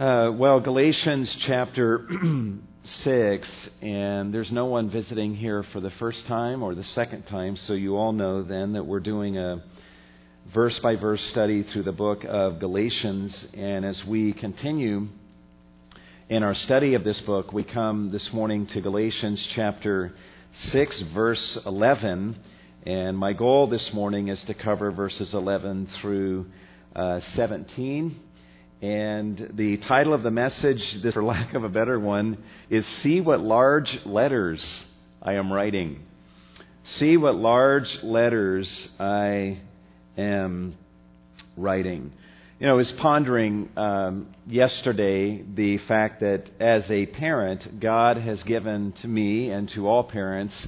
Galatians chapter 6, and there's no one visiting here for the first time or the second time, so you all know then that we're doing a verse-by-verse study through the book of Galatians, and as we continue in our study of this book, we come this morning to Galatians chapter 6, verse 11, and my goal this morning is to cover verses 11 through 17. And the title of the message, for lack of a better one, is "See What Large Letters I Am Writing." See what large letters I am writing. You know, I was pondering yesterday the fact that as a parent, God has given to me and to all parents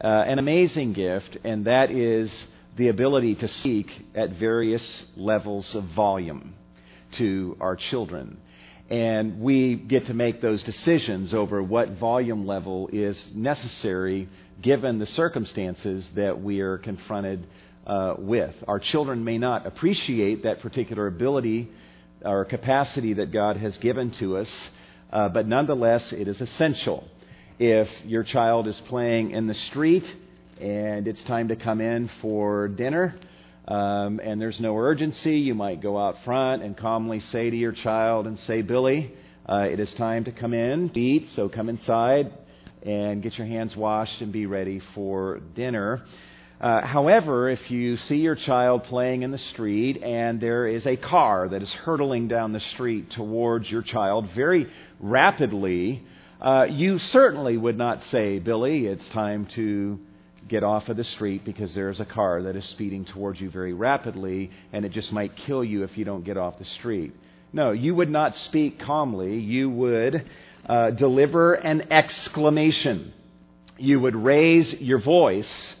an amazing gift, and that is the ability to speak at various levels of volume to our children. And we get to make those decisions over what volume level is necessary given the circumstances that we are confronted with. Our children may not appreciate that particular ability or capacity that God has given to us, but nonetheless, it is essential. If your child is playing in the street and it's time to come in for dinner, and there's no urgency, you might go out front and calmly say to your child and say, "Billy, it is time to come in, eat, so come inside and get your hands washed and be ready for dinner." However, if you see your child playing in the street and there is a car that is hurtling down the street towards your child very rapidly, you certainly would not say, "Billy, it's time to get off of the street because there's a car that is speeding towards you very rapidly, and it just might kill you if you don't get off the street." No, you would not speak calmly. You would deliver an exclamation. You would raise your voice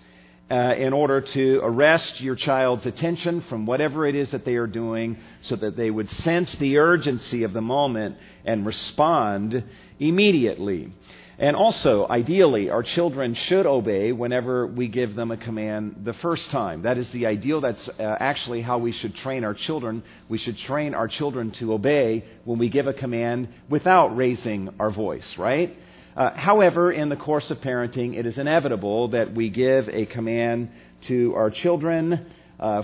in order to arrest your child's attention from whatever it is that they are doing so that they would sense the urgency of the moment and respond immediately. And also, ideally, our children should obey whenever we give them a command the first time. That is the ideal. That's actually how we should train our children. We should train our children to obey when we give a command without raising our voice, right? However, in the course of parenting, it is inevitable that we give a command to our children.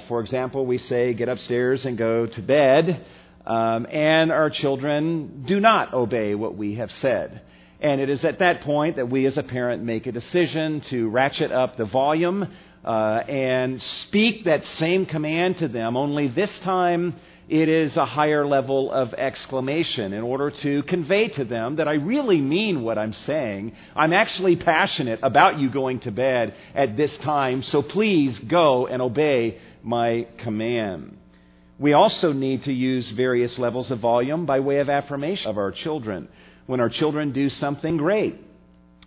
For example, we say, "Get upstairs and go to bed," and our children do not obey what we have said. And it is at that point that we as a parent make a decision to ratchet up the volume and speak that same command to them, only this time it is a higher level of exclamation in order to convey to them that I really mean what I'm saying. I'm actually passionate about you going to bed at this time, so please go and obey my command. We also need to use various levels of volume by way of affirmation of our children. When our children do something great,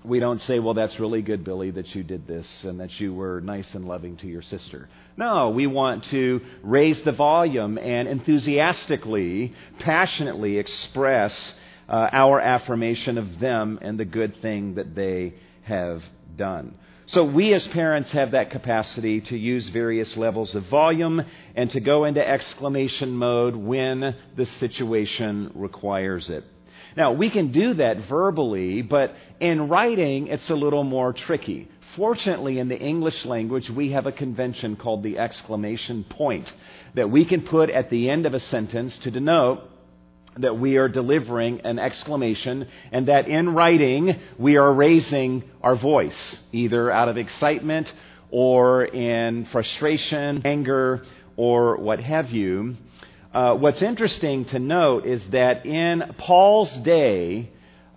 we don't say, "Well, that's really good, Billy, that you did this and that you were nice and loving to your sister." No, we want to raise the volume and enthusiastically, passionately express our affirmation of them and the good thing that they have done. So we as parents have that capacity to use various levels of volume and to go into exclamation mode when the situation requires it. Now, we can do that verbally, but in writing, it's a little more tricky. Fortunately, in the English language, we have a convention called the exclamation point that we can put at the end of a sentence to denote that we are delivering an exclamation and that in writing, we are raising our voice, either out of excitement or in frustration, anger, or what have you. What's interesting to note is that in Paul's day,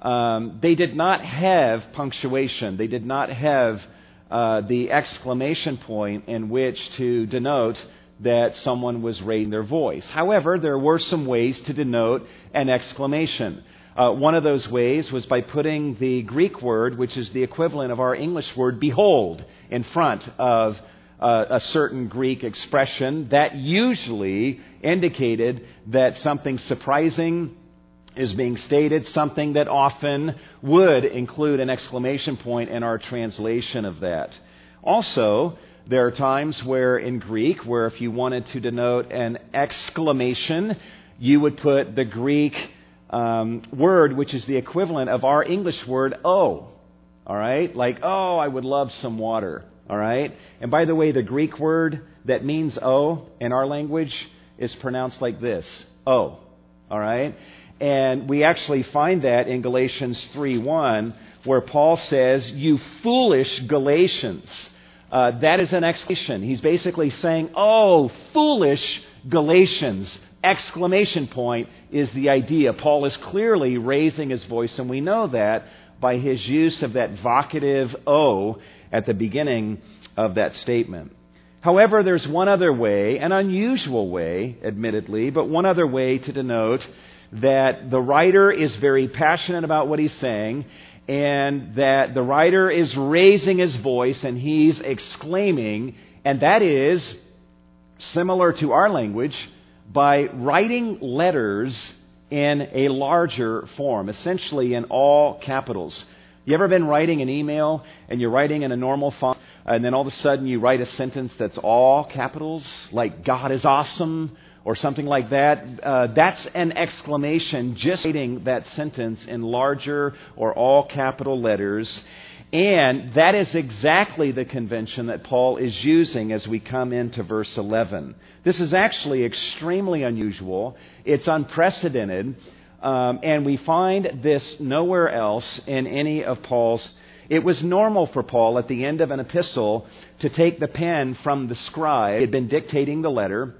they did not have punctuation. They did not have the exclamation point in which to denote that someone was raising their voice. However, there were some ways to denote an exclamation. One of those ways was by putting the Greek word, which is the equivalent of our English word, behold, in front of a certain Greek expression that usually indicated that something surprising is being stated, something that often would include an exclamation point in our translation of that. Also, there are times where in Greek, where if you wanted to denote an exclamation, you would put the Greek word, which is the equivalent of our English word, oh. All right? Like, oh, I would love some water. All right? And by the way, the Greek word that means oh in our language is pronounced like this, oh. All right? And we actually find that in Galatians 3:1, where Paul says, you foolish Galatians. That is an exclamation. He's basically saying, oh, foolish Galatians, exclamation point is the idea. Paul is clearly raising his voice, and we know that by his use of that vocative oh at the beginning of that statement. However, there's one other way, an unusual way, admittedly, but one other way to denote that the writer is very passionate about what he's saying, and that the writer is raising his voice and he's exclaiming, and that is similar to our language, by writing letters in a larger form, essentially in all capitals. You ever been writing an email and you're writing in a normal font, and then all of a sudden you write a sentence that's all capitals, like God is awesome or something like that? That's an exclamation, just writing that sentence in larger or all capital letters. And that is exactly the convention that Paul is using as we come into verse 11. This is actually extremely unusual. It's unprecedented. And we find this nowhere else in any of Paul's. It was normal for Paul at the end of an epistle to take the pen from the scribe who had been dictating the letter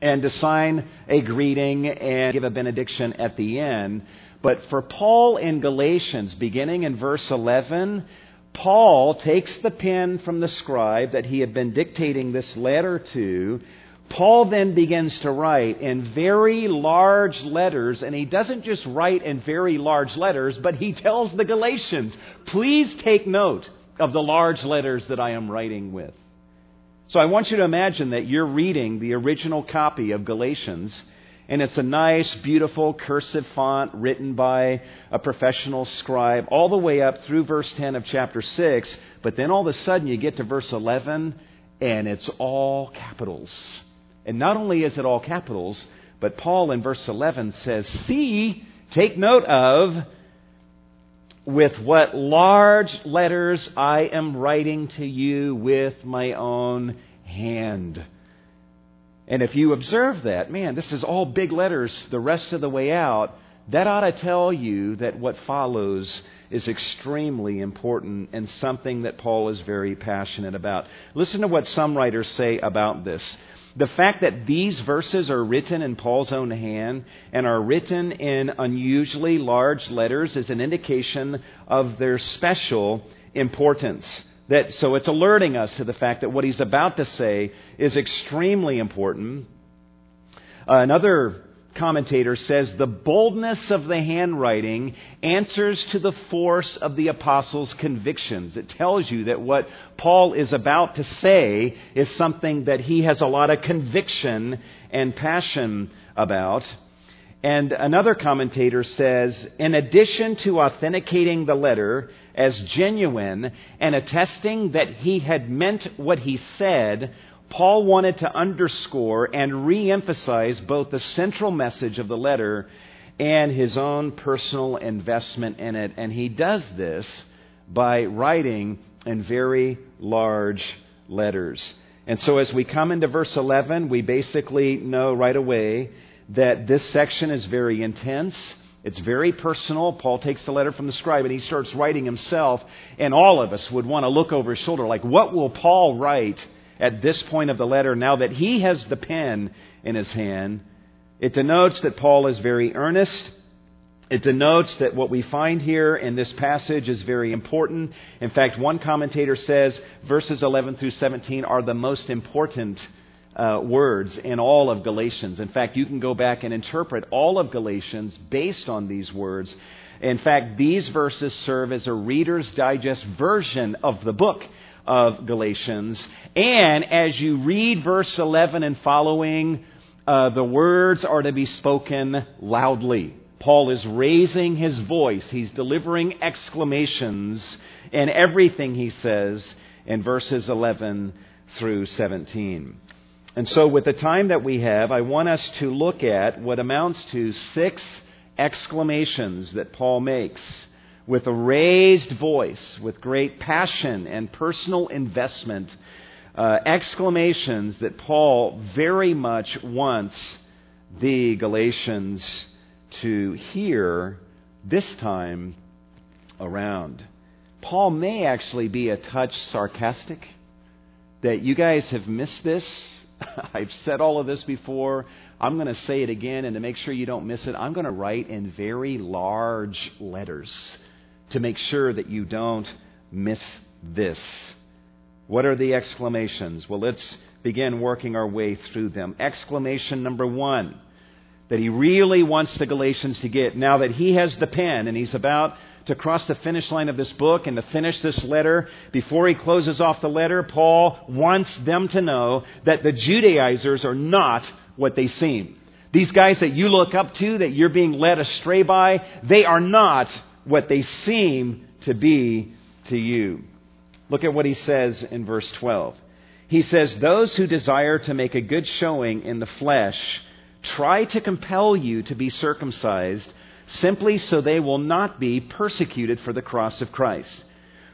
and to sign a greeting and give a benediction at the end. But for Paul in Galatians, beginning in verse 11, Paul takes the pen from the scribe that he had been dictating this letter to. Paul then begins to write in very large letters, and he doesn't just write in very large letters, but he tells the Galatians, please take note of the large letters that I am writing with. So I want you to imagine that you're reading the original copy of Galatians, and it's a nice, beautiful, cursive font written by a professional scribe all the way up through verse 10 of chapter 6. But then all of a sudden you get to verse 11 and it's all capitals. And not only is it all capitals, but Paul in verse 11 says, see, take note of, with what large letters I am writing to you with my own hand. And if you observe that, man, this is all big letters the rest of the way out, that ought to tell you that what follows is extremely important and something that Paul is very passionate about. Listen to what some writers say about this. The fact that these verses are written in Paul's own hand and are written in unusually large letters is an indication of their special importance. So it's alerting us to the fact that what he's about to say is extremely important. Another commentator says, the boldness of the handwriting answers to the force of the apostles' convictions. It tells you that what Paul is about to say is something that he has a lot of conviction and passion about. And another commentator says, in addition to authenticating the letter as genuine and attesting that he had meant what he said, Paul wanted to underscore and re-emphasize both the central message of the letter and his own personal investment in it. And he does this by writing in very large letters. And so as we come into verse 11, we basically know right away that this section is very intense. It's very personal. Paul takes the letter from the scribe and he starts writing himself. And all of us would want to look over his shoulder like, what will Paul write at this point of the letter now that he has the pen in his hand? It denotes that Paul is very earnest. It denotes that what we find here in this passage is very important. In fact, one commentator says verses 11 through 17 are the most important words in all of Galatians. In fact, you can go back and interpret all of Galatians based on these words. In fact, these verses serve as a Reader's Digest version of the book of Galatians. And as you read verse 11 and following, the words are to be spoken loudly. Paul is raising his voice. He's delivering exclamations in everything he says in verses 11 through 17. And so with the time that we have, I want us to look at what amounts to six exclamations that Paul makes with a raised voice, with great passion and personal investment, exclamations that Paul very much wants the Galatians to hear this time around. Paul may actually be a touch sarcastic, that you guys have missed this. I've said all of this before. I'm going to say it again, and to make sure you don't miss it, I'm going to write in very large letters to make sure that you don't miss this. What are the exclamations? Well, let's begin working our way through them. Exclamation number one, that he really wants the Galatians to get, now that he has the pen and he's about to cross the finish line of this book and to finish this letter, before he closes off the letter, Paul wants them to know that the Judaizers are not what they seem. These guys that you look up to, that you're being led astray by, they are not what they seem to be to you. Look at what he says in verse 12. He says, "Those who desire to make a good showing in the flesh try to compel you to be circumcised, simply so they will not be persecuted for the cross of Christ.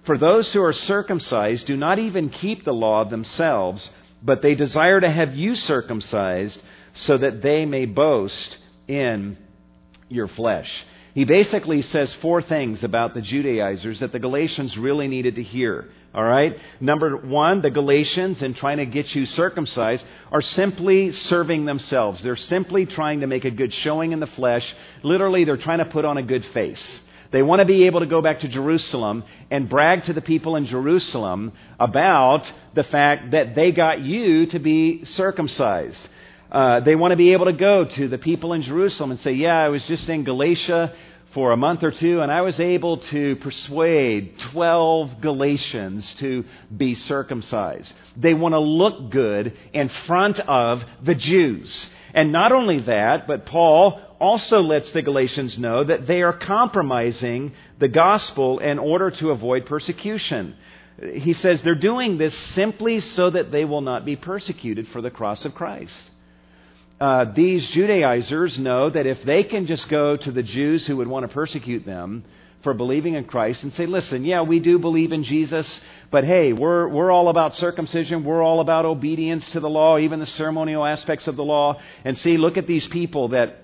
For those who are circumcised do not even keep the law themselves, but they desire to have you circumcised so that they may boast in your flesh." He basically says four things about the Judaizers that the Galatians really needed to hear. All right? Number one, the Galatians, in trying to get you circumcised, are simply serving themselves. They're simply trying to make a good showing in the flesh. Literally, they're trying to put on a good face. They want to be able to go back to Jerusalem and brag to the people in Jerusalem about the fact that they got you to be circumcised. They want to be able to go to the people in Jerusalem and say, "Yeah, I was just in Galatia for a month or two, and I was able to persuade 12 Galatians to be circumcised." They want to look good in front of the Jews. And not only that, but Paul also lets the Galatians know that they are compromising the gospel in order to avoid persecution. He says they're doing this simply so that they will not be persecuted for the cross of Christ. These Judaizers know that if they can just go to the Jews who would want to persecute them for believing in Christ and say, "Listen, yeah, we do believe in Jesus, but hey, we're all about circumcision. We're all about obedience to the law, even the ceremonial aspects of the law. And see, look at these people that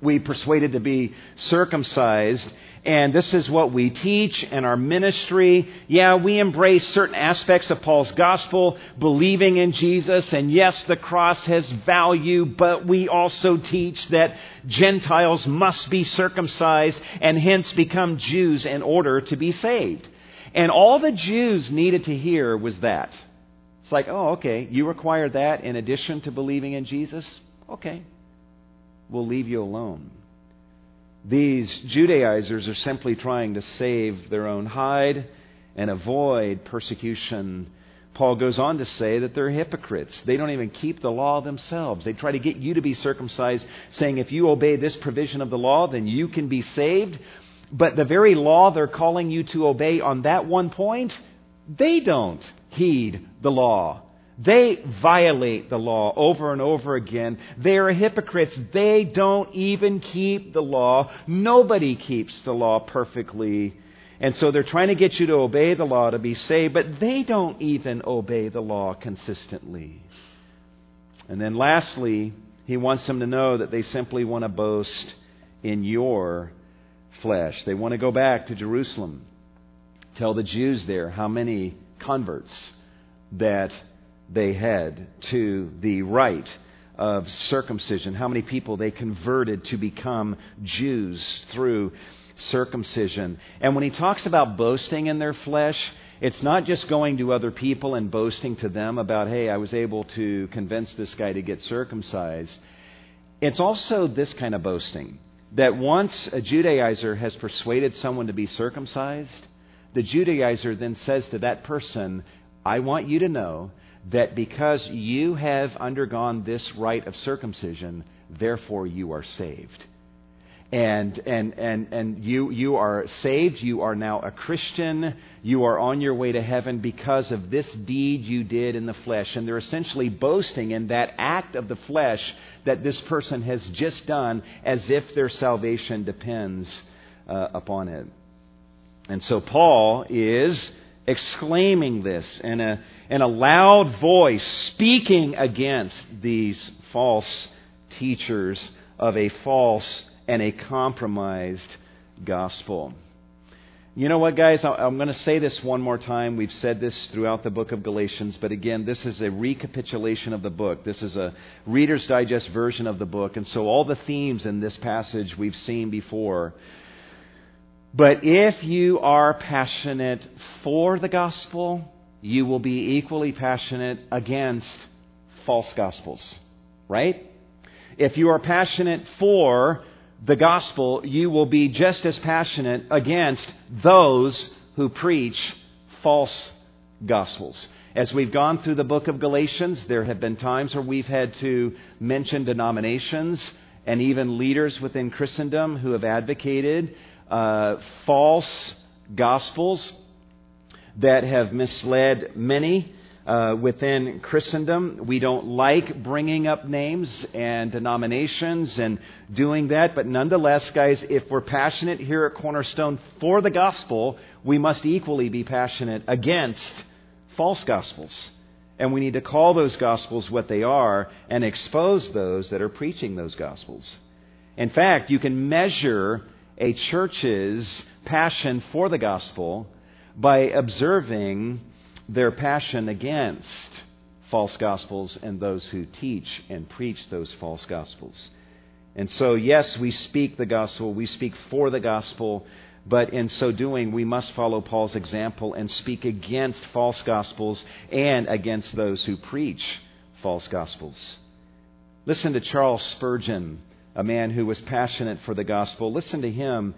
we persuaded to be circumcised. And this is what we teach in our ministry. Yeah, we embrace certain aspects of Paul's gospel, believing in Jesus. And yes, the cross has value, but we also teach that Gentiles must be circumcised and hence become Jews in order to be saved." And all the Jews needed to hear was that. It's like, "Oh, okay, you require that in addition to believing in Jesus? Okay, we'll leave you alone." These Judaizers are simply trying to save their own hide and avoid persecution. Paul goes on to say that they're hypocrites. They don't even keep the law themselves. They try to get you to be circumcised, saying if you obey this provision of the law, then you can be saved. But the very law they're calling you to obey on that one point, they don't heed the law. They violate the law over and over again. They are hypocrites. They don't even keep the law. Nobody keeps the law perfectly. And so they're trying to get you to obey the law to be saved, but they don't even obey the law consistently. And then lastly, he wants them to know that they simply want to boast in your flesh. They want to go back to Jerusalem, tell the Jews there how many converts that they had to the rite of circumcision, how many people they converted to become Jews through circumcision. And when he talks about boasting in their flesh, it's not just going to other people and boasting to them about, "Hey, I was able to convince this guy to get circumcised." It's also this kind of boasting, that once a Judaizer has persuaded someone to be circumcised, the Judaizer then says to that person, "I want you to know that because you have undergone this rite of circumcision, therefore you are saved." And you are saved, you are now a Christian, you are on your way to heaven because of this deed you did in the flesh. And they're essentially boasting in that act of the flesh that this person has just done, as if their salvation depends upon it. And so Paul is exclaiming this in a loud voice, speaking against these false teachers of a false and a compromised gospel. You know what, guys? I'm going to say this one more time. We've said this throughout the book of Galatians, but again, this is a recapitulation of the book. This is a Reader's Digest version of the book, and so all the themes in this passage we've seen before. But if you are passionate for the gospel, you will be equally passionate against false gospels, right? If you are passionate for the gospel, you will be just as passionate against those who preach false gospels. As we've gone through the book of Galatians, there have been times where we've had to mention denominations and even leaders within Christendom who have advocated false gospels that have misled many within Christendom. We don't like bringing up names and denominations and doing that, but nonetheless, guys, if we're passionate here at Cornerstone for the gospel, we must equally be passionate against false gospels. And we need to call those gospels what they are and expose those that are preaching those gospels. In fact, you can measure a church's passion for the gospel by observing their passion against false gospels and those who teach and preach those false gospels. And so, yes, we speak the gospel, we speak for the gospel, but in so doing, we must follow Paul's example and speak against false gospels and against those who preach false gospels. Listen to Charles Spurgeon, a man who was passionate for the gospel. Listen to him.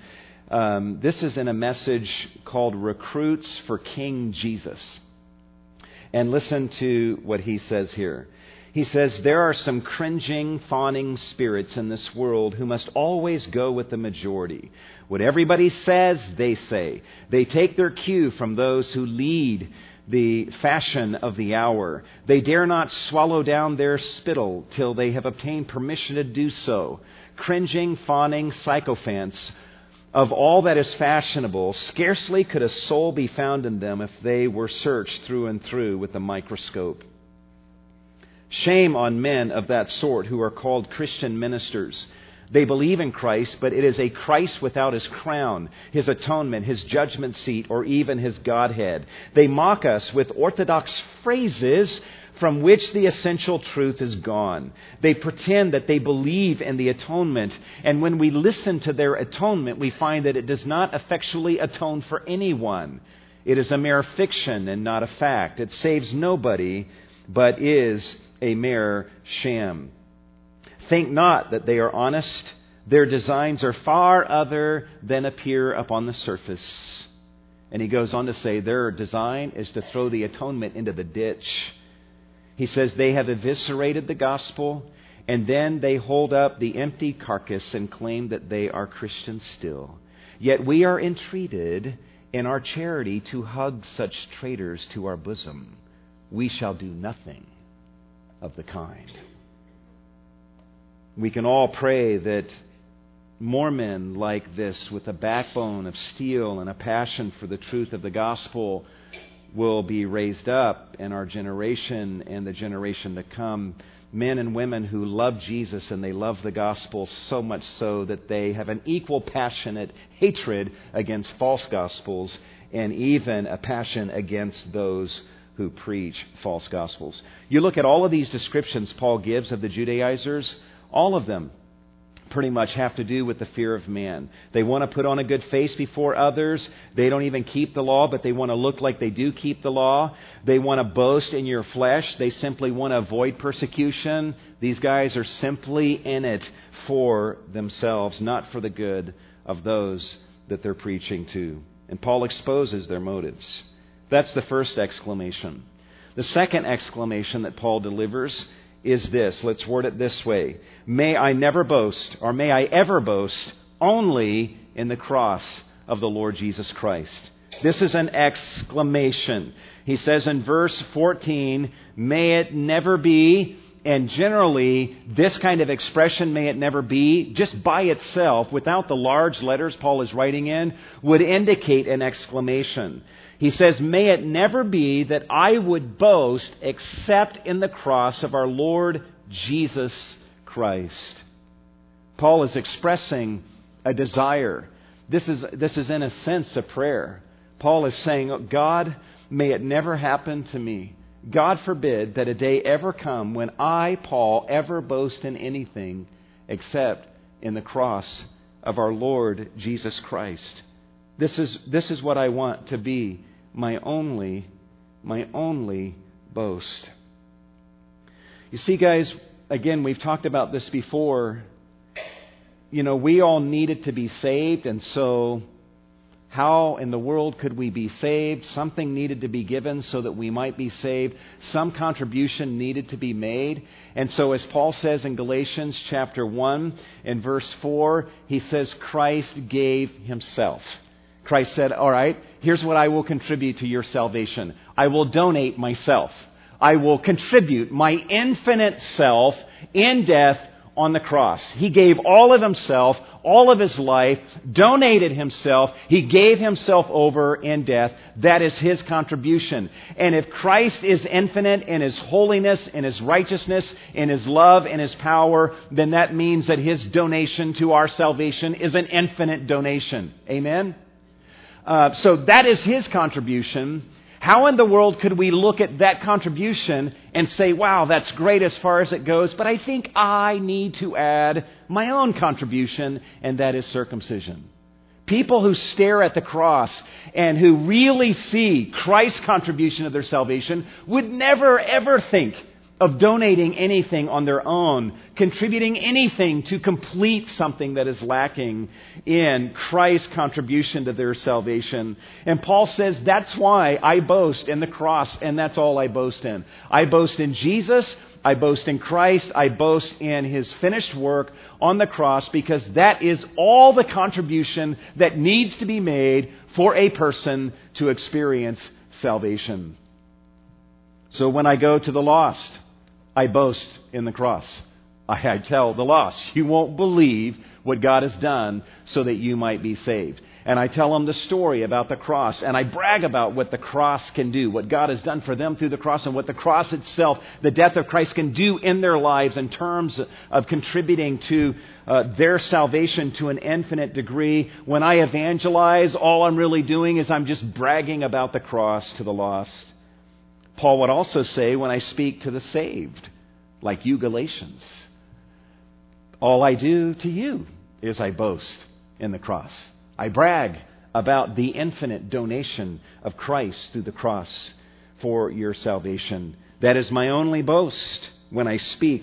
This is in a message called Recruits for King Jesus. And listen to what he says here. He says, "There are some cringing, fawning spirits in this world who must always go with the majority. What everybody says, they say. They take their cue from those who lead the fashion of the hour. They dare not swallow down their spittle till they have obtained permission to do so. Cringing, fawning sycophants, of all that is fashionable, scarcely could a soul be found in them if they were searched through and through with a microscope. Shame on men of that sort who are called Christian ministers. They believe in Christ, but it is a Christ without his crown, his atonement, his judgment seat, or even his Godhead. They mock us with orthodox phrases from which the essential truth is gone. They pretend that they believe in the atonement, and when we listen to their atonement, we find that it does not effectually atone for anyone. It is a mere fiction and not a fact. It saves nobody, but is a mere sham. Think not that they are honest. Their designs are far other than appear upon the surface." And he goes on to say their design is to throw the atonement into the ditch. He says they have eviscerated the gospel, and then they hold up the empty carcass and claim that they are Christians still. Yet we are entreated in our charity to hug such traitors to our bosom. We shall do nothing of the kind. We can all pray that more men like this, with a backbone of steel and a passion for the truth of the gospel, will be raised up in our generation and the generation to come. Men and women who love Jesus and they love the gospel so much so that they have an equal passionate hatred against false gospels and even a passion against those who preach false gospels. You look at all of these descriptions Paul gives of the Judaizers, all of them pretty much have to do with the fear of man. They want to put on a good face before others. They don't even keep the law, but they want to look like they do keep the law. They want to boast in your flesh. They simply want to avoid persecution. These guys are simply in it for themselves, not for the good of those that they're preaching to. And Paul exposes their motives. That's the first exclamation. The second exclamation that Paul delivers is this. Let's word it this way. May I never boast, or may I ever boast only in the cross of the Lord Jesus Christ. This is an exclamation. He says in verse 14, may it never be, and generally this kind of expression, may it never be, just by itself, without the large letters Paul is writing in, would indicate an exclamation. He says, may it never be that I would boast except in the cross of our Lord Jesus Christ. Paul is expressing a desire. This is in a sense a prayer. Paul is saying, God, may it never happen to me. God forbid that a day ever come when I, Paul, ever boast in anything except in the cross of our Lord Jesus Christ. This is what I want to be, my only boast. You see, guys, again, we've talked about this before. You know, we all needed to be saved, and so how in the world could we be saved? Something needed to be given so that we might be saved. Some contribution needed to be made. And so as Paul says in Galatians chapter 1 and verse 4, he says, Christ gave himself. Christ said, all right, here's what I will contribute to your salvation. I will donate myself. I will contribute my infinite self in death on the cross. He gave all of himself, all of his life, donated himself. He gave himself over in death. That is his contribution. And if Christ is infinite in his holiness, in his righteousness, in his love, in his power, then that means that his donation to our salvation is an infinite donation. Amen? So that is his contribution. How in the world could we look at that contribution and say, wow, that's great as far as it goes, but I think I need to add my own contribution, and that is circumcision. People who stare at the cross and who really see Christ's contribution of their salvation would never, ever think of donating anything on their own, contributing anything to complete something that is lacking in Christ's contribution to their salvation. And Paul says, that's why I boast in the cross, and that's all I boast in. I boast in Jesus, I boast in Christ, I boast in his finished work on the cross, because that is all the contribution that needs to be made for a person to experience salvation. So when I go to the lost, I boast in the cross. I tell the lost, you won't believe what God has done so that you might be saved. And I tell them the story about the cross, and I brag about what the cross can do, what God has done for them through the cross, and what the cross itself, the death of Christ, can do in their lives in terms of contributing to their salvation to an infinite degree. When I evangelize, all I'm really doing is I'm just bragging about the cross to the lost. Paul would also say, when I speak to the saved, like you Galatians, all I do to you is I boast in the cross. I brag about the infinite donation of Christ through the cross for your salvation. That is my only boast when I speak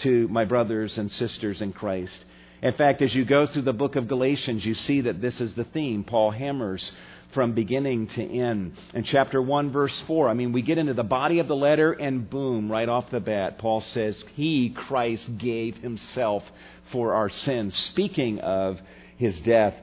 to my brothers and sisters in Christ. In fact, as you go through the book of Galatians, you see that this is the theme Paul hammers from beginning to end. In chapter 1, verse 4, we get into the body of the letter and boom, right off the bat, Paul says, He, Christ, gave himself for our sins, speaking of his death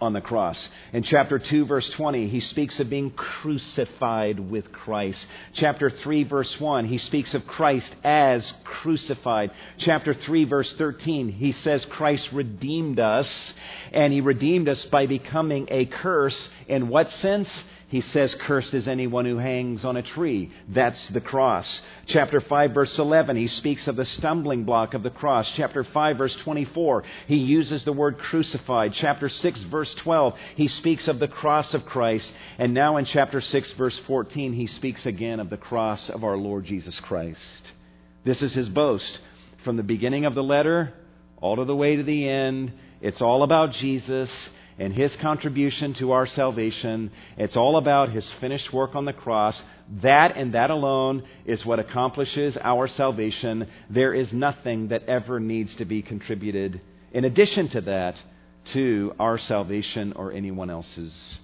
on the cross. In chapter 2, verse 20, he speaks of being crucified with Christ. Chapter 3, verse 1, he speaks of Christ as crucified. Chapter 3, verse 13, he says Christ redeemed us, and he redeemed us by becoming a curse. In what sense? He says, cursed is anyone who hangs on a tree. That's the cross. Chapter 5, verse 11, he speaks of the stumbling block of the cross. Chapter 5, verse 24, he uses the word crucified. Chapter 6, verse 12, he speaks of the cross of Christ. And now in chapter 6, verse 14, he speaks again of the cross of our Lord Jesus Christ. This is his boast. From the beginning of the letter, all to the way to the end, it's all about Jesus and his contribution to our salvation. It's all about his finished work on the cross. That and that alone is what accomplishes our salvation. There is nothing that ever needs to be contributed in addition to that to our salvation or anyone else's.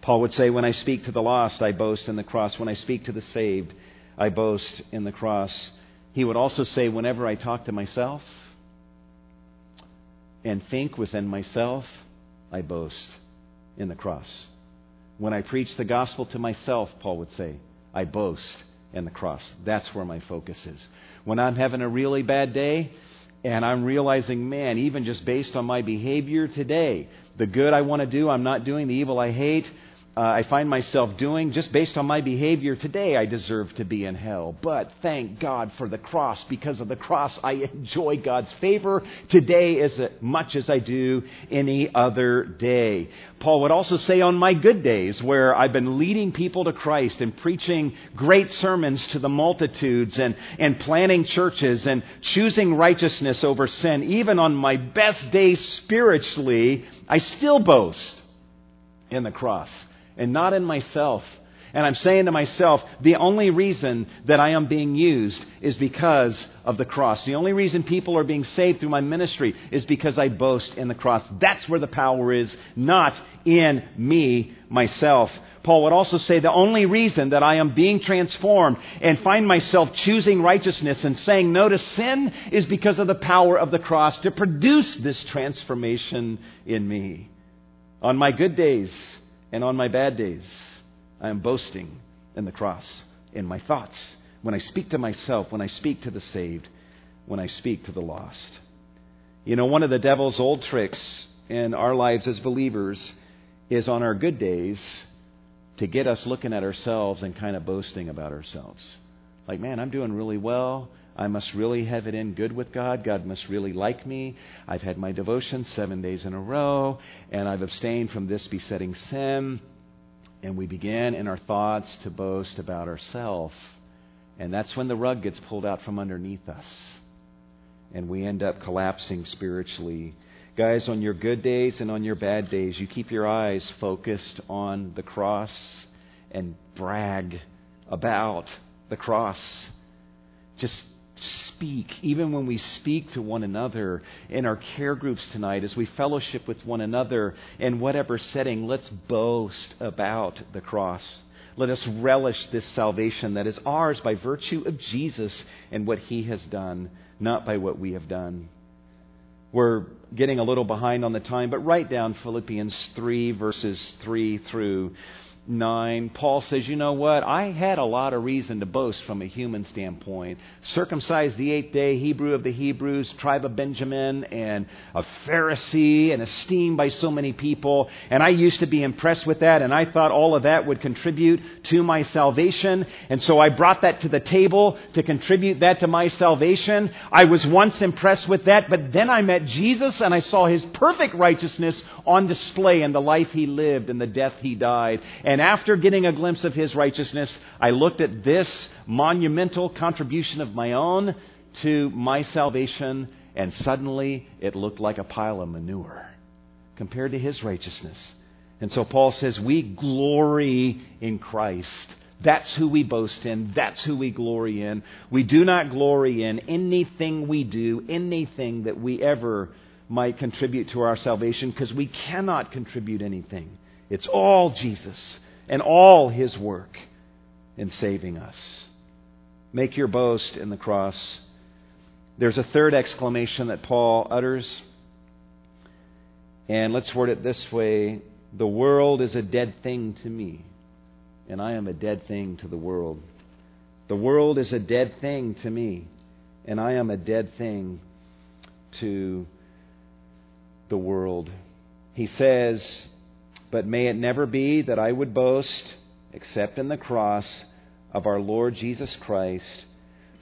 Paul would say, when I speak to the lost, I boast in the cross. When I speak to the saved, I boast in the cross. He would also say, whenever I talk to myself, and think within myself, I boast in the cross. When I preach the gospel to myself, Paul would say, I boast in the cross. That's where my focus is. When I'm having a really bad day and I'm realizing, man, even just based on my behavior today, the good I want to do, I'm not doing, the evil I hate, I find myself doing, just based on my behavior today, I deserve to be in hell. But thank God for the cross. Because of the cross, I enjoy God's favor today as much as I do any other day. Paul would also say on my good days, where I've been leading people to Christ and preaching great sermons to the multitudes and planning churches and choosing righteousness over sin, even on my best days spiritually, I still boast in the cross. And not in myself. And I'm saying to myself, the only reason that I am being used is because of the cross. The only reason people are being saved through my ministry is because I boast in the cross. That's where the power is, not in me, myself. Paul would also say the only reason that I am being transformed and find myself choosing righteousness and saying no to sin is because of the power of the cross to produce this transformation in me. On my good days, and on my bad days, I am boasting in the cross, in my thoughts, when I speak to myself, when I speak to the saved, when I speak to the lost. You know, one of the devil's old tricks in our lives as believers is on our good days to get us looking at ourselves and kind of boasting about ourselves. Like, man, I'm doing really well. I must really have it in good with God. God must really like me. I've had my devotion 7 days in a row, and I've abstained from this besetting sin. And we begin in our thoughts to boast about ourselves. And that's when the rug gets pulled out from underneath us. And we end up collapsing spiritually. Guys, on your good days and on your bad days, you keep your eyes focused on the cross and brag about the cross. Just speak, even when we speak to one another in our care groups tonight, as we fellowship with one another in whatever setting, let's boast about the cross. Let us relish this salvation that is ours by virtue of Jesus and what he has done, not by what we have done. We're getting a little behind on the time, but write down Philippians 3, verses 3 through 9, Paul says, you know what? I had a lot of reason to boast from a human standpoint. Circumcised the 8th day, Hebrew of the Hebrews, tribe of Benjamin, and a Pharisee, and esteemed by so many people. And I used to be impressed with that, and I thought all of that would contribute to my salvation. And so I brought that to the table to contribute that to my salvation. I was once impressed with that, but then I met Jesus, and I saw his perfect righteousness on display in the life he lived and the death he died. And after getting a glimpse of his righteousness, I looked at this monumental contribution of my own to my salvation, and suddenly it looked like a pile of manure compared to his righteousness. And so Paul says, we glory in Christ. That's who we boast in. That's who we glory in. We do not glory in anything we do, anything that we ever might contribute to our salvation, because we cannot contribute anything. It's all Jesus and all his work in saving us. Make your boast in the cross. There's a third exclamation that Paul utters. And let's word it this way. The world is a dead thing to me, and I am a dead thing to the world. The world is a dead thing to me, and I am a dead thing to the world. He says, but may it never be that I would boast except in the cross of our Lord Jesus Christ,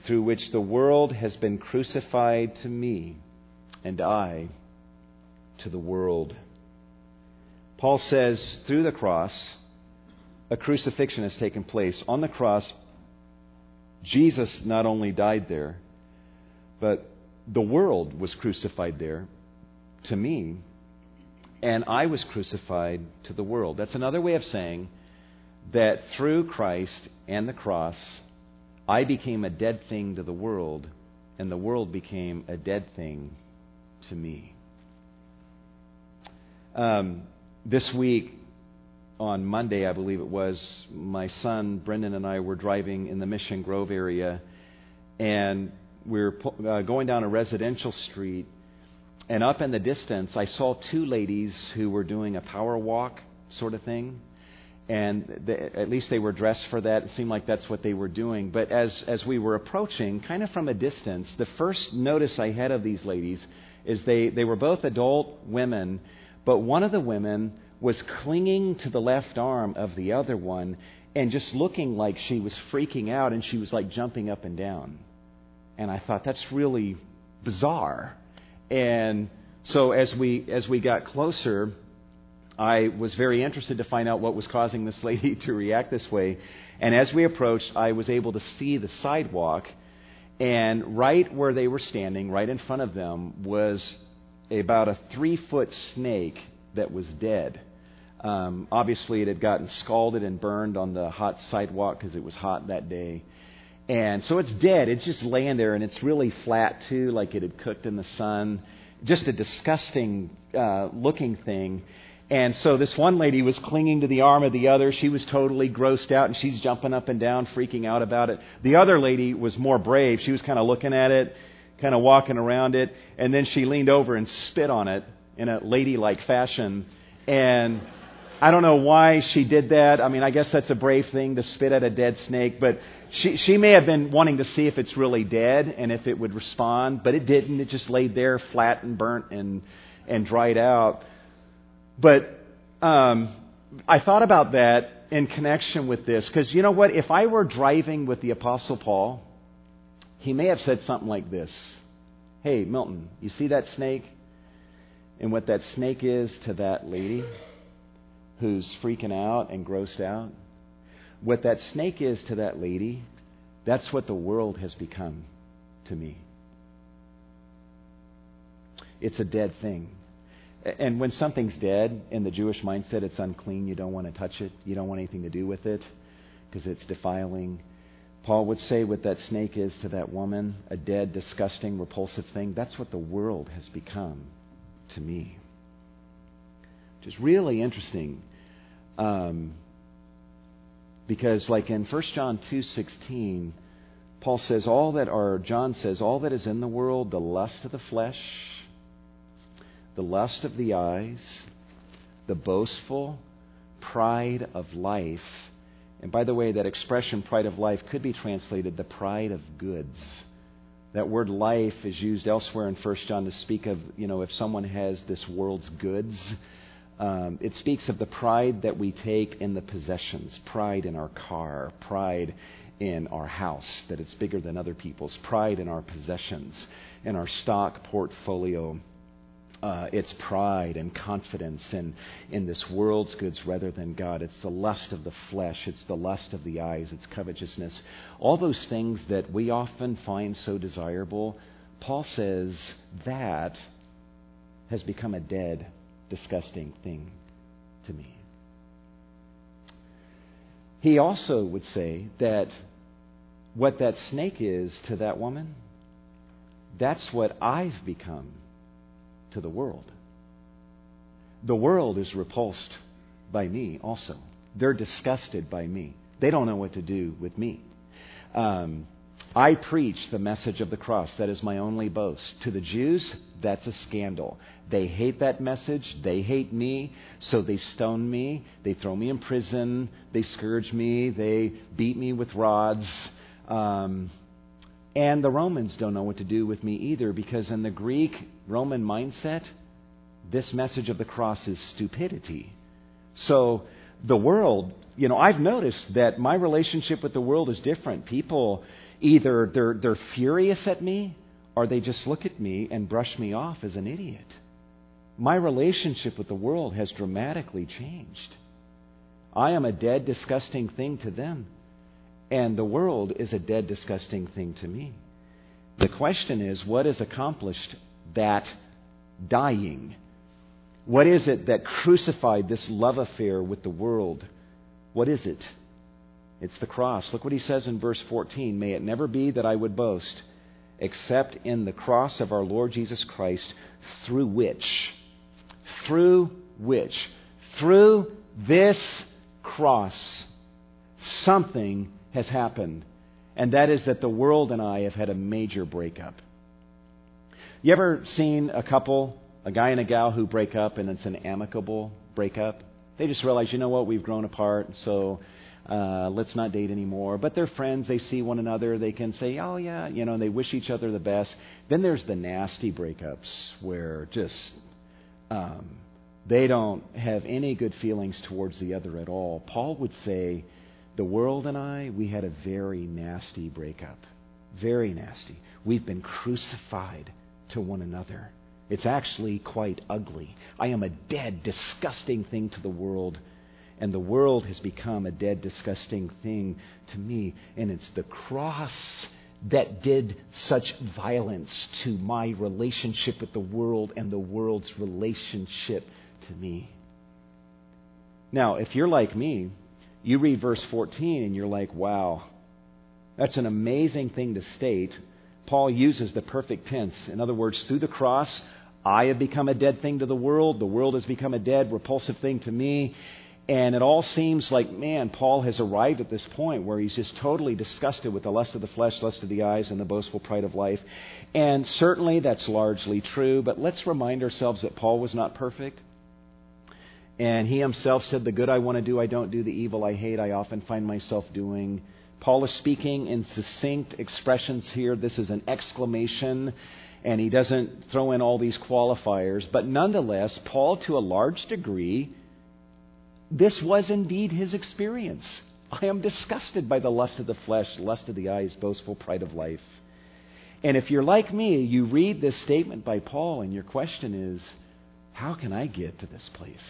through which the world has been crucified to me and I to the world. Paul says through the cross, a crucifixion has taken place. On the cross, Jesus not only died there, but the world was crucified there to me. And I was crucified to the world. That's another way of saying that through Christ and the cross, I became a dead thing to the world, and the world became a dead thing to me. This week, on Monday, I believe it was, my son Brendan and I were driving in the Mission Grove area, and we were going down a residential street. And up in the distance, I saw two ladies who were doing a power walk sort of thing. And at least they were dressed for that. It seemed like that's what they were doing. But as we were approaching, kind of from a distance, the first notice I had of these ladies is they were both adult women, but one of the women was clinging to the left arm of the other one and just looking like she was freaking out, and she was like jumping up and down. And I thought, that's really bizarre. And so as we got closer, I was very interested to find out what was causing this lady to react this way. And as we approached, I was able to see the sidewalk. And right where they were standing, right in front of them, was about a 3-foot snake that was dead. Obviously, it had gotten scalded and burned on the hot sidewalk because it was hot that day. And so it's dead. It's just laying there, and it's really flat, too, like it had cooked in the sun. Just a disgusting looking thing. And so this one lady was clinging to the arm of the other. She was totally grossed out, and she's jumping up and down, freaking out about it. The other lady was more brave. She was kind of looking at it, kind of walking around it. And then she leaned over and spit on it in a ladylike fashion. And I don't know why she did that. I mean, I guess that's a brave thing to spit at a dead snake. But she may have been wanting to see if it's really dead and if it would respond. But it didn't. It just laid there flat and burnt and dried out. But I thought about that in connection with this, because you know what? If I were driving with the Apostle Paul, he may have said something like this. Hey, Milton, you see that snake? And what that snake is to that lady who's freaking out and grossed out, what that snake is to that lady, that's what the world has become to me. It's a dead thing. And when something's dead, in the Jewish mindset, it's unclean. You don't want to touch it. You don't want anything to do with it because it's defiling. Paul would say what that snake is to that woman, a dead, disgusting, repulsive thing. That's what the world has become to me. Which is really interesting because like in 1 John 2:16, John says, all that is in the world, the lust of the flesh, the lust of the eyes, the boastful pride of life. And by the way, that expression, pride of life, could be translated the pride of goods. That word life is used elsewhere in 1 John to speak of, if someone has this world's goods. It speaks of the pride that we take in the possessions, pride in our car, pride in our house, that it's bigger than other people's, pride in our possessions, in our stock portfolio. It's pride and confidence in this world's goods rather than God. It's the lust of the flesh. It's the lust of the eyes. It's covetousness. All those things that we often find so desirable, Paul says that has become a dead, disgusting thing to me. He also would say that what that snake is to that woman, that's what I've become to the world. The world is repulsed by me also. They're disgusted by me. They don't know what to do with me. I preach the message of the cross. That is my only boast. To the Jews, that's a scandal. They hate that message. They hate me. So they stone me. They throw me in prison. They scourge me. They beat me with rods. And the Romans don't know what to do with me either, because in the Greek-Roman mindset, this message of the cross is stupidity. So the world, I've noticed that my relationship with the world is different. People, either they're furious at me, or they just look at me and brush me off as an idiot. My relationship with the world has dramatically changed. I am a dead, disgusting thing to them. And the world is a dead, disgusting thing to me. The question is, what has accomplished that dying? What is it that crucified this love affair with the world? What is it? It's the cross. Look what he says in verse 14. May it never be that I would boast, except in the cross of our Lord Jesus Christ, through this cross, something has happened, and that is that the world and I have had a major breakup. You ever seen a couple, a guy and a gal who break up and it's an amicable breakup? They just realize, you know what, we've grown apart, so let's not date anymore. But they're friends. They see one another. They can say, oh, yeah, you know, and they wish each other the best. Then there's the nasty breakups where just they don't have any good feelings towards the other at all. Paul would say, the world and I, we had a very nasty breakup. Very nasty. We've been crucified to one another. It's actually quite ugly. I am a dead, disgusting thing to the world, and the world has become a dead, disgusting thing to me. And it's the cross that did such violence to my relationship with the world and the world's relationship to me. Now, if you're like me, you read verse 14 and you're like, wow, that's an amazing thing to state. Paul uses the perfect tense. In other words, through the cross, I have become a dead thing to the world. The world has become a dead, repulsive thing to me. And it all seems like, man, Paul has arrived at this point where he's just totally disgusted with the lust of the flesh, lust of the eyes, and the boastful pride of life. And certainly that's largely true, but let's remind ourselves that Paul was not perfect. And he himself said, the good I want to do, I don't do. The evil I hate, I often find myself doing. Paul is speaking in succinct expressions here. This is an exclamation, and he doesn't throw in all these qualifiers. But nonetheless, Paul, to a large degree, this was indeed his experience. I am disgusted by the lust of the flesh, lust of the eyes, boastful pride of life. And if you're like me, you read this statement by Paul, and your question is, how can I get to this place?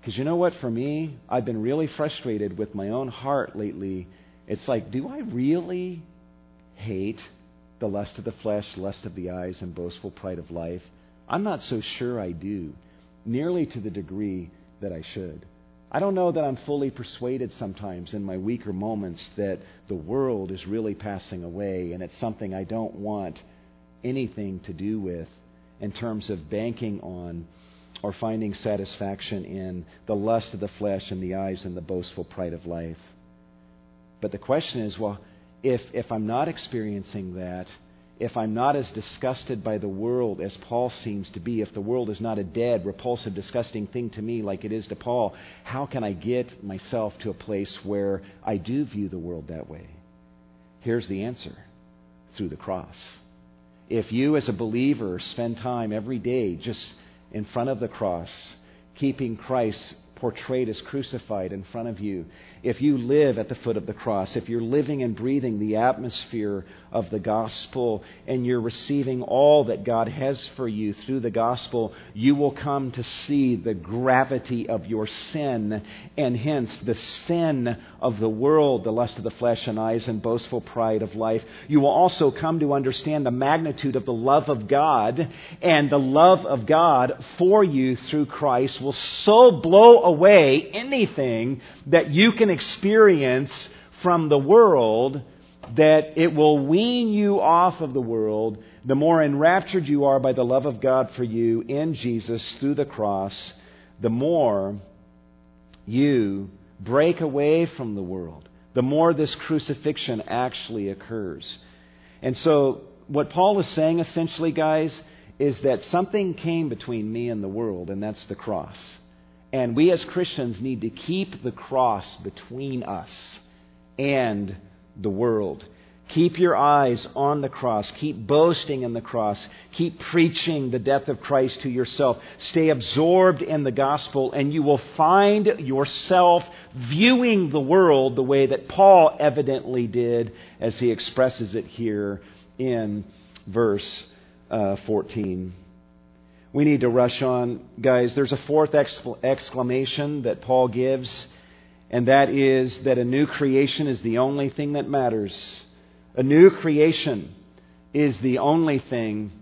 Because you know what, for me, I've been really frustrated with my own heart lately. It's like, do I really hate the lust of the flesh, lust of the eyes, and boastful pride of life? I'm not so sure I do, nearly to the degree that I should. I don't know that I'm fully persuaded sometimes in my weaker moments that the world is really passing away and it's something I don't want anything to do with in terms of banking on or finding satisfaction in the lust of the flesh and the eyes and the boastful pride of life. But the question is, well, if I'm not experiencing that, if I'm not as disgusted by the world as Paul seems to be, if the world is not a dead, repulsive, disgusting thing to me like it is to Paul, how can I get myself to a place where I do view the world that way? Here's the answer: through the cross. If you as a believer spend time every day just in front of the cross, keeping Christ portrayed as crucified in front of you, if you live at the foot of the cross, if you're living and breathing the atmosphere of the gospel and you're receiving all that God has for you through the gospel, you will come to see the gravity of your sin, and hence the sin of the world, the lust of the flesh and eyes and boastful pride of life. You will also come to understand the magnitude of the love of God, and the love of God for you through Christ will so blow away anything that you can experience from the world that it will wean you off of the world. The more enraptured you are by the love of God for you in Jesus through the cross, the more you break away from the world, the more this crucifixion actually occurs. And so what Paul is saying essentially, guys, is that something came between me and the world, and that's the cross. And we as Christians need to keep the cross between us and the world. Keep your eyes on the cross. Keep boasting in the cross. Keep preaching the death of Christ to yourself. Stay absorbed in the gospel, and you will find yourself viewing the world the way that Paul evidently did as he expresses it here in verse 14. We need to rush on, guys. There's a fourth exclamation that Paul gives, and that is that a new creation is the only thing that matters. A new creation is the only thing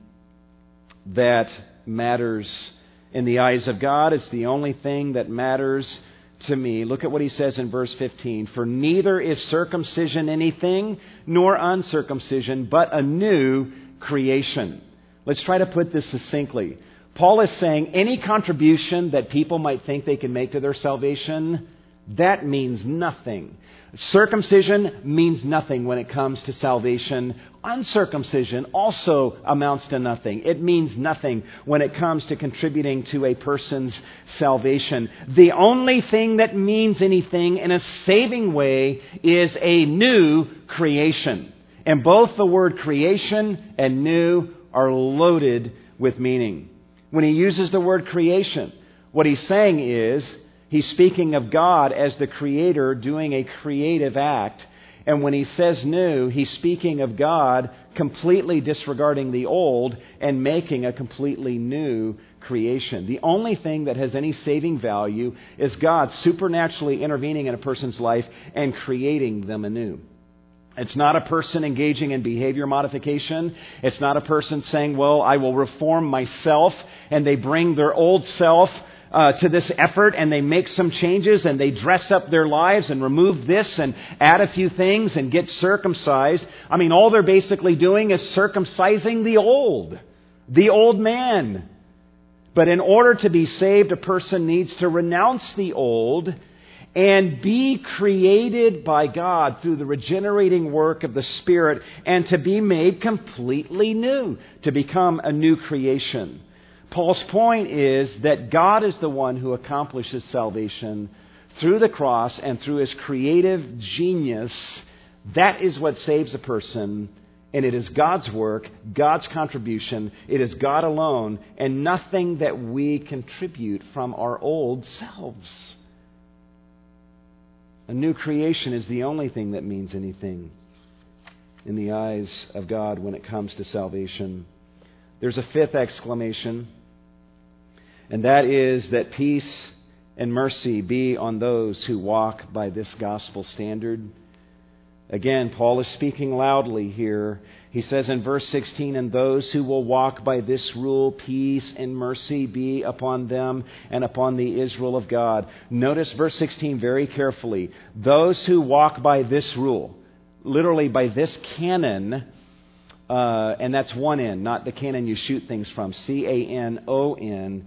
that matters in the eyes of God. It's the only thing that matters to me. Look at what he says in verse 15. For neither is circumcision anything, nor uncircumcision, but a new creation. Let's try to put this succinctly. Paul is saying any contribution that people might think they can make to their salvation, That means nothing. Circumcision means nothing when it comes to salvation. Uncircumcision also amounts to nothing. It means nothing when it comes to contributing to a person's salvation. The only thing that means anything in a saving way is a new creation. And both the word creation and new are loaded with meaning. When he uses the word creation, what he's saying is, he's speaking of God as the creator doing a creative act. And when he says new, he's speaking of God completely disregarding the old and making a completely new creation. The only thing that has any saving value is God supernaturally intervening in a person's life and creating them anew. It's not a person engaging in behavior modification. It's not a person saying, well, I will reform myself, and they bring their old self to this effort, and they make some changes, and they dress up their lives and remove this and add a few things and get circumcised. I mean, all they're basically doing is circumcising the old man. But in order to be saved, a person needs to renounce the old and be created by God through the regenerating work of the Spirit, and to be made completely new, to become a new creation. Paul's point is that God is the one who accomplishes salvation through the cross and through his creative genius. That is what saves a person, and it is God's work, God's contribution. It is God alone, and nothing that we contribute from our old selves. A new creation is the only thing that means anything in the eyes of God when it comes to salvation. There's a fifth exclamation, and that is that peace and mercy be on those who walk by this gospel standard. Again, Paul is speaking loudly here. He says in verse 16, and those who will walk by this rule, peace and mercy be upon them and upon the Israel of God. Notice verse 16 very carefully. Those who walk by this rule, literally by this canon, and that's one N, not the canon you shoot things from, C-A-N-O-N.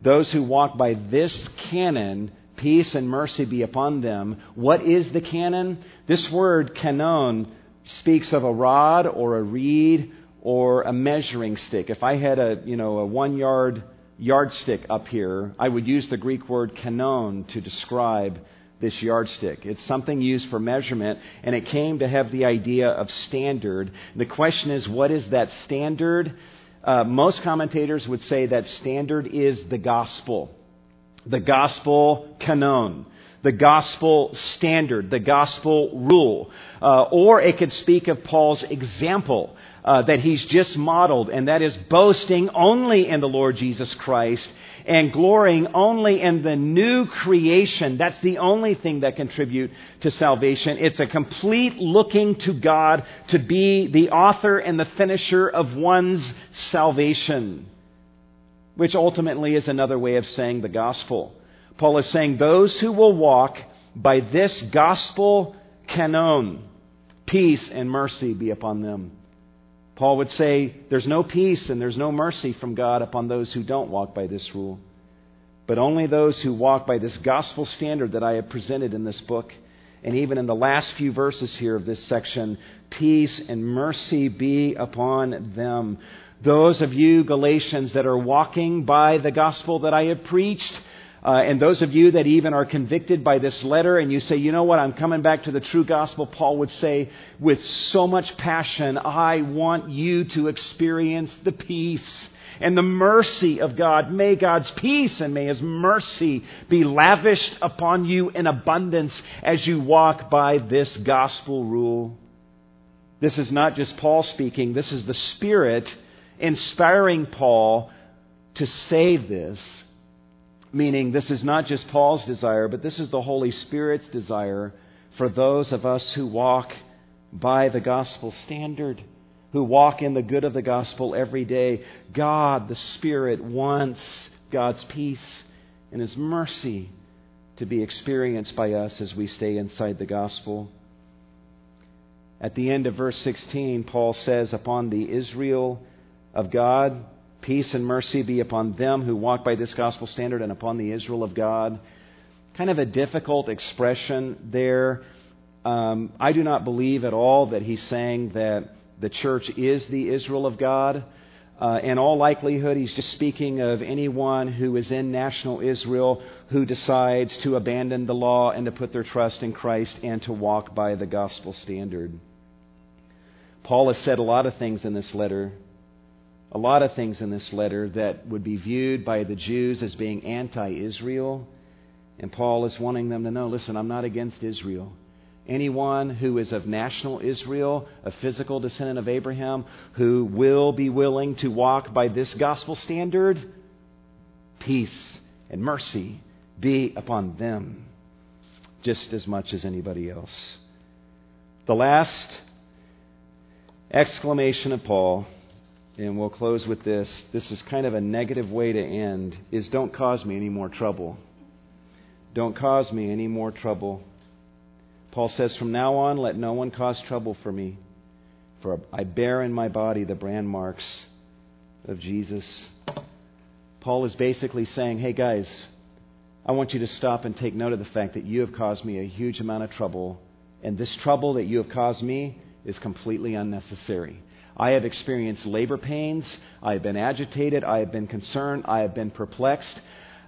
Those who walk by this canon, peace and mercy be upon them. What is the canon? This word canon speaks of a rod or a reed or a measuring stick. If I had a 1 yard yardstick up here, I would use the Greek word canon to describe this yardstick. It's something used for measurement, and it came to have the idea of standard. The question is, what is that standard? Most commentators would say that standard is the gospel. The gospel canon. The gospel standard. The gospel rule. Or it could speak of Paul's example that he's just modeled, and that is boasting only in the Lord Jesus Christ and glorying only in the new creation. That's the only thing that contributes to salvation. It's a complete looking to God to be the author and the finisher of one's salvation, which ultimately is another way of saying the gospel. Paul is saying those who will walk by this gospel canon, peace and mercy be upon them. Paul would say there's no peace and there's no mercy from God upon those who don't walk by this rule, but only those who walk by this gospel standard that I have presented in this book. And even in the last few verses here of this section, peace and mercy be upon them. Those of you, Galatians, that are walking by the gospel that I have preached, and those of you that even are convicted by this letter and you say, you know what, I'm coming back to the true gospel, Paul would say with so much passion, I want you to experience the peace and the mercy of God. May God's peace and may His mercy be lavished upon you in abundance as you walk by this gospel rule. This is not just Paul speaking. This is the Spirit inspiring Paul to say this. Meaning, this is not just Paul's desire, but this is the Holy Spirit's desire for those of us who walk by the gospel standard, who walk in the good of the gospel every day. God, the Spirit, wants God's peace and His mercy to be experienced by us as we stay inside the gospel. At the end of verse 16, Paul says, upon the Israel of God, peace and mercy be upon them who walk by this gospel standard and upon the Israel of God. kind of a difficult expression there. I do not believe at all that he's saying that the church is the Israel of God. In all likelihood, he's just speaking of anyone who is in national Israel who decides to abandon the law and to put their trust in Christ and to walk by the gospel standard. Paul has said a lot of things in this letter, that would be viewed by the Jews as being anti-Israel. And Paul is wanting them to know, listen, I'm not against Israel. Anyone who is of national Israel, a physical descendant of Abraham, who will be willing to walk by this gospel standard, peace and mercy be upon them just as much as anybody else. The last exclamation of Paul, and we'll close with this, this is kind of a negative way to end, is don't cause me any more trouble. Don't cause me any more trouble. Paul says, from now on, let no one cause trouble for me, for I bear in my body the brand marks of Jesus. Paul is basically saying, hey guys, I want you to stop and take note of the fact that you have caused me a huge amount of trouble, and this trouble that you have caused me is completely unnecessary. I have experienced labor pains, I have been agitated, I have been concerned, I have been perplexed.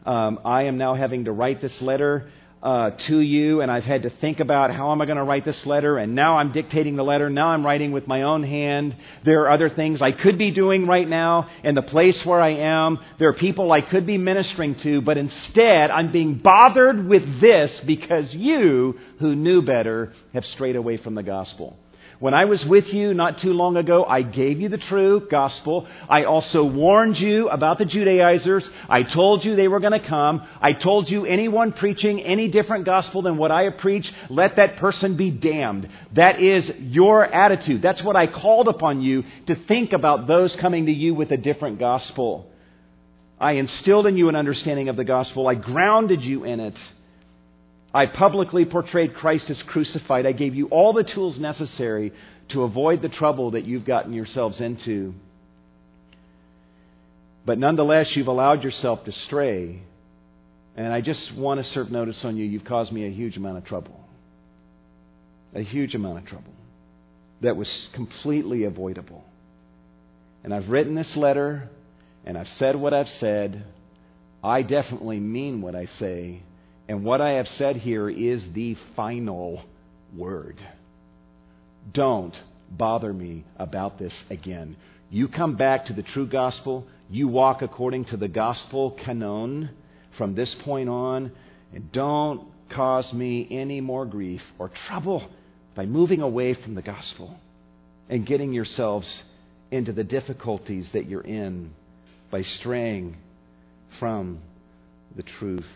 I am now having to write this letter to you, and I've had to think about how am I going to write this letter, and now I'm dictating the letter, now I'm writing with my own hand. There are other things I could be doing right now in the place where I am. There are people I could be ministering to, but instead I'm being bothered with this because you, who knew better, have strayed away from the gospel. When I was with you not too long ago, I gave you the true gospel. I also warned you about the Judaizers. I told you they were going to come. I told you anyone preaching any different gospel than what I preach, let that person be damned. That is your attitude. That's what I called upon you, to think about those coming to you with a different gospel. I instilled in you an understanding of the gospel. I grounded you in it. I publicly portrayed Christ as crucified. I gave you all the tools necessary to avoid the trouble that you've gotten yourselves into. But nonetheless, you've allowed yourself to stray. And I just want to serve notice on you. You've caused me a huge amount of trouble. A huge amount of trouble that was completely avoidable. And I've written this letter, and I've said what I've said. I definitely mean what I say. And what I have said here is the final word. Don't bother me about this again. You come back to the true gospel. You walk according to the gospel canon from this point on. And don't cause me any more grief or trouble by moving away from the gospel and getting yourselves into the difficulties that you're in by straying from the truth.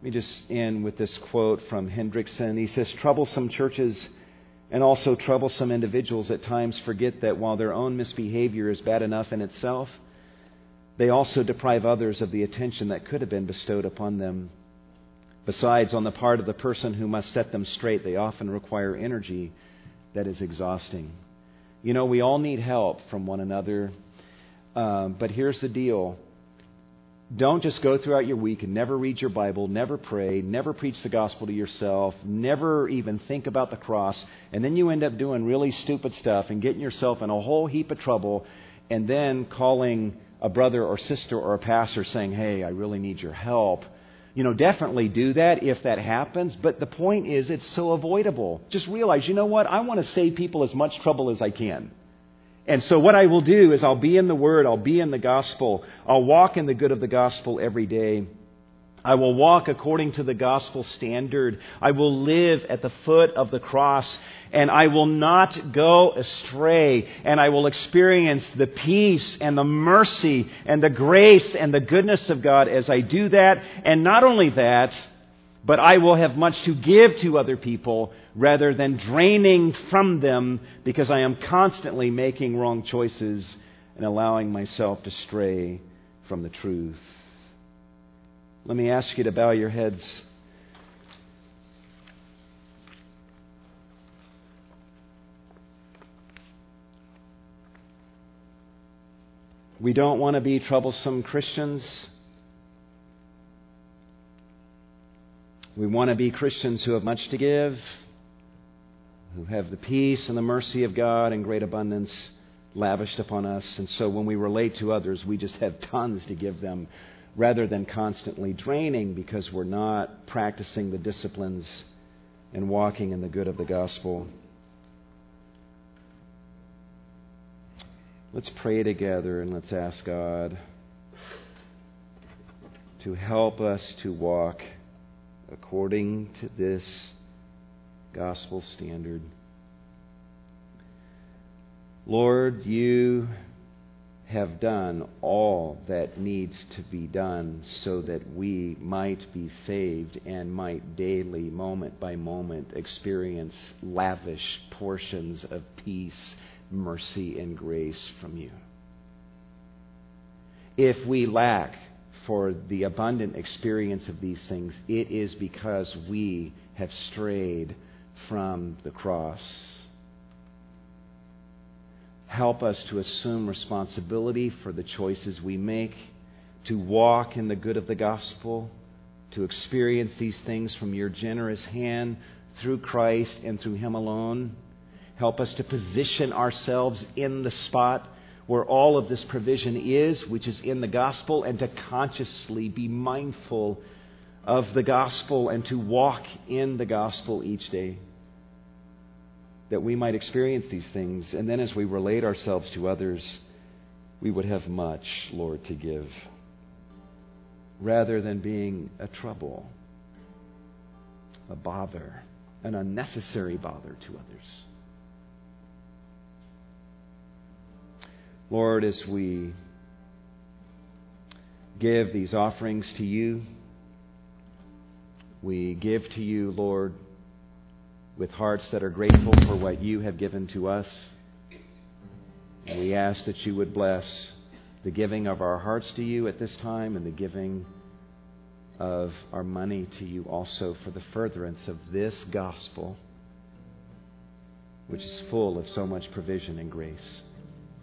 Let me just end with this quote from Hendrickson. He says, troublesome churches and also troublesome individuals at times forget that while their own misbehavior is bad enough in itself, they also deprive others of the attention that could have been bestowed upon them. Besides, on the part of the person who must set them straight, they often require energy that is exhausting. You know, we all need help from one another, but here's the deal. Don't just go throughout your week and never read your Bible, never pray, never preach the gospel to yourself, never even think about the cross, and then you end up doing really stupid stuff and getting yourself in a whole heap of trouble, and then calling a brother or sister or a pastor saying, hey, I really need your help. You know, definitely do that if that happens, but the point is it's so avoidable. Just realize, you know what, I want to save people as much trouble as I can. And so what I will do is I'll be in the Word, I'll be in the Gospel, I'll walk in the good of the Gospel every day. I will walk according to the Gospel standard. I will live at the foot of the cross, and I will not go astray, and I will experience the peace and the mercy and the grace and the goodness of God as I do that. And not only that, but I will have much to give to other people rather than draining from them because I am constantly making wrong choices and allowing myself to stray from the truth. Let me ask you to bow your heads. We don't want to be troublesome Christians. We want to be Christians who have much to give, who have the peace and the mercy of God in great abundance lavished upon us. And so when we relate to others, we just have tons to give them rather than constantly draining because we're not practicing the disciplines and walking in the good of the gospel. Let's pray together and let's ask God to help us to walk according to this gospel standard. Lord, you have done all that needs to be done so that we might be saved and might daily, moment by moment, experience lavish portions of peace, mercy, and grace from you. If we lack for the abundant experience of these things, it is because we have strayed from the cross. Help us to assume responsibility for the choices we make, to walk in the good of the gospel, to experience these things from your generous hand through Christ and through Him alone. Help us to position ourselves in the spot where all of this provision is, which is in the gospel, and to consciously be mindful of the gospel and to walk in the gospel each day, that we might experience these things. And then as we relate ourselves to others, we would have much, Lord, to give, rather than being a trouble, a bother, an unnecessary bother to others. Lord, as we give these offerings to you, we give to you, Lord, with hearts that are grateful for what you have given to us. And we ask that you would bless the giving of our hearts to you at this time and the giving of our money to you also for the furtherance of this gospel, which is full of so much provision and grace.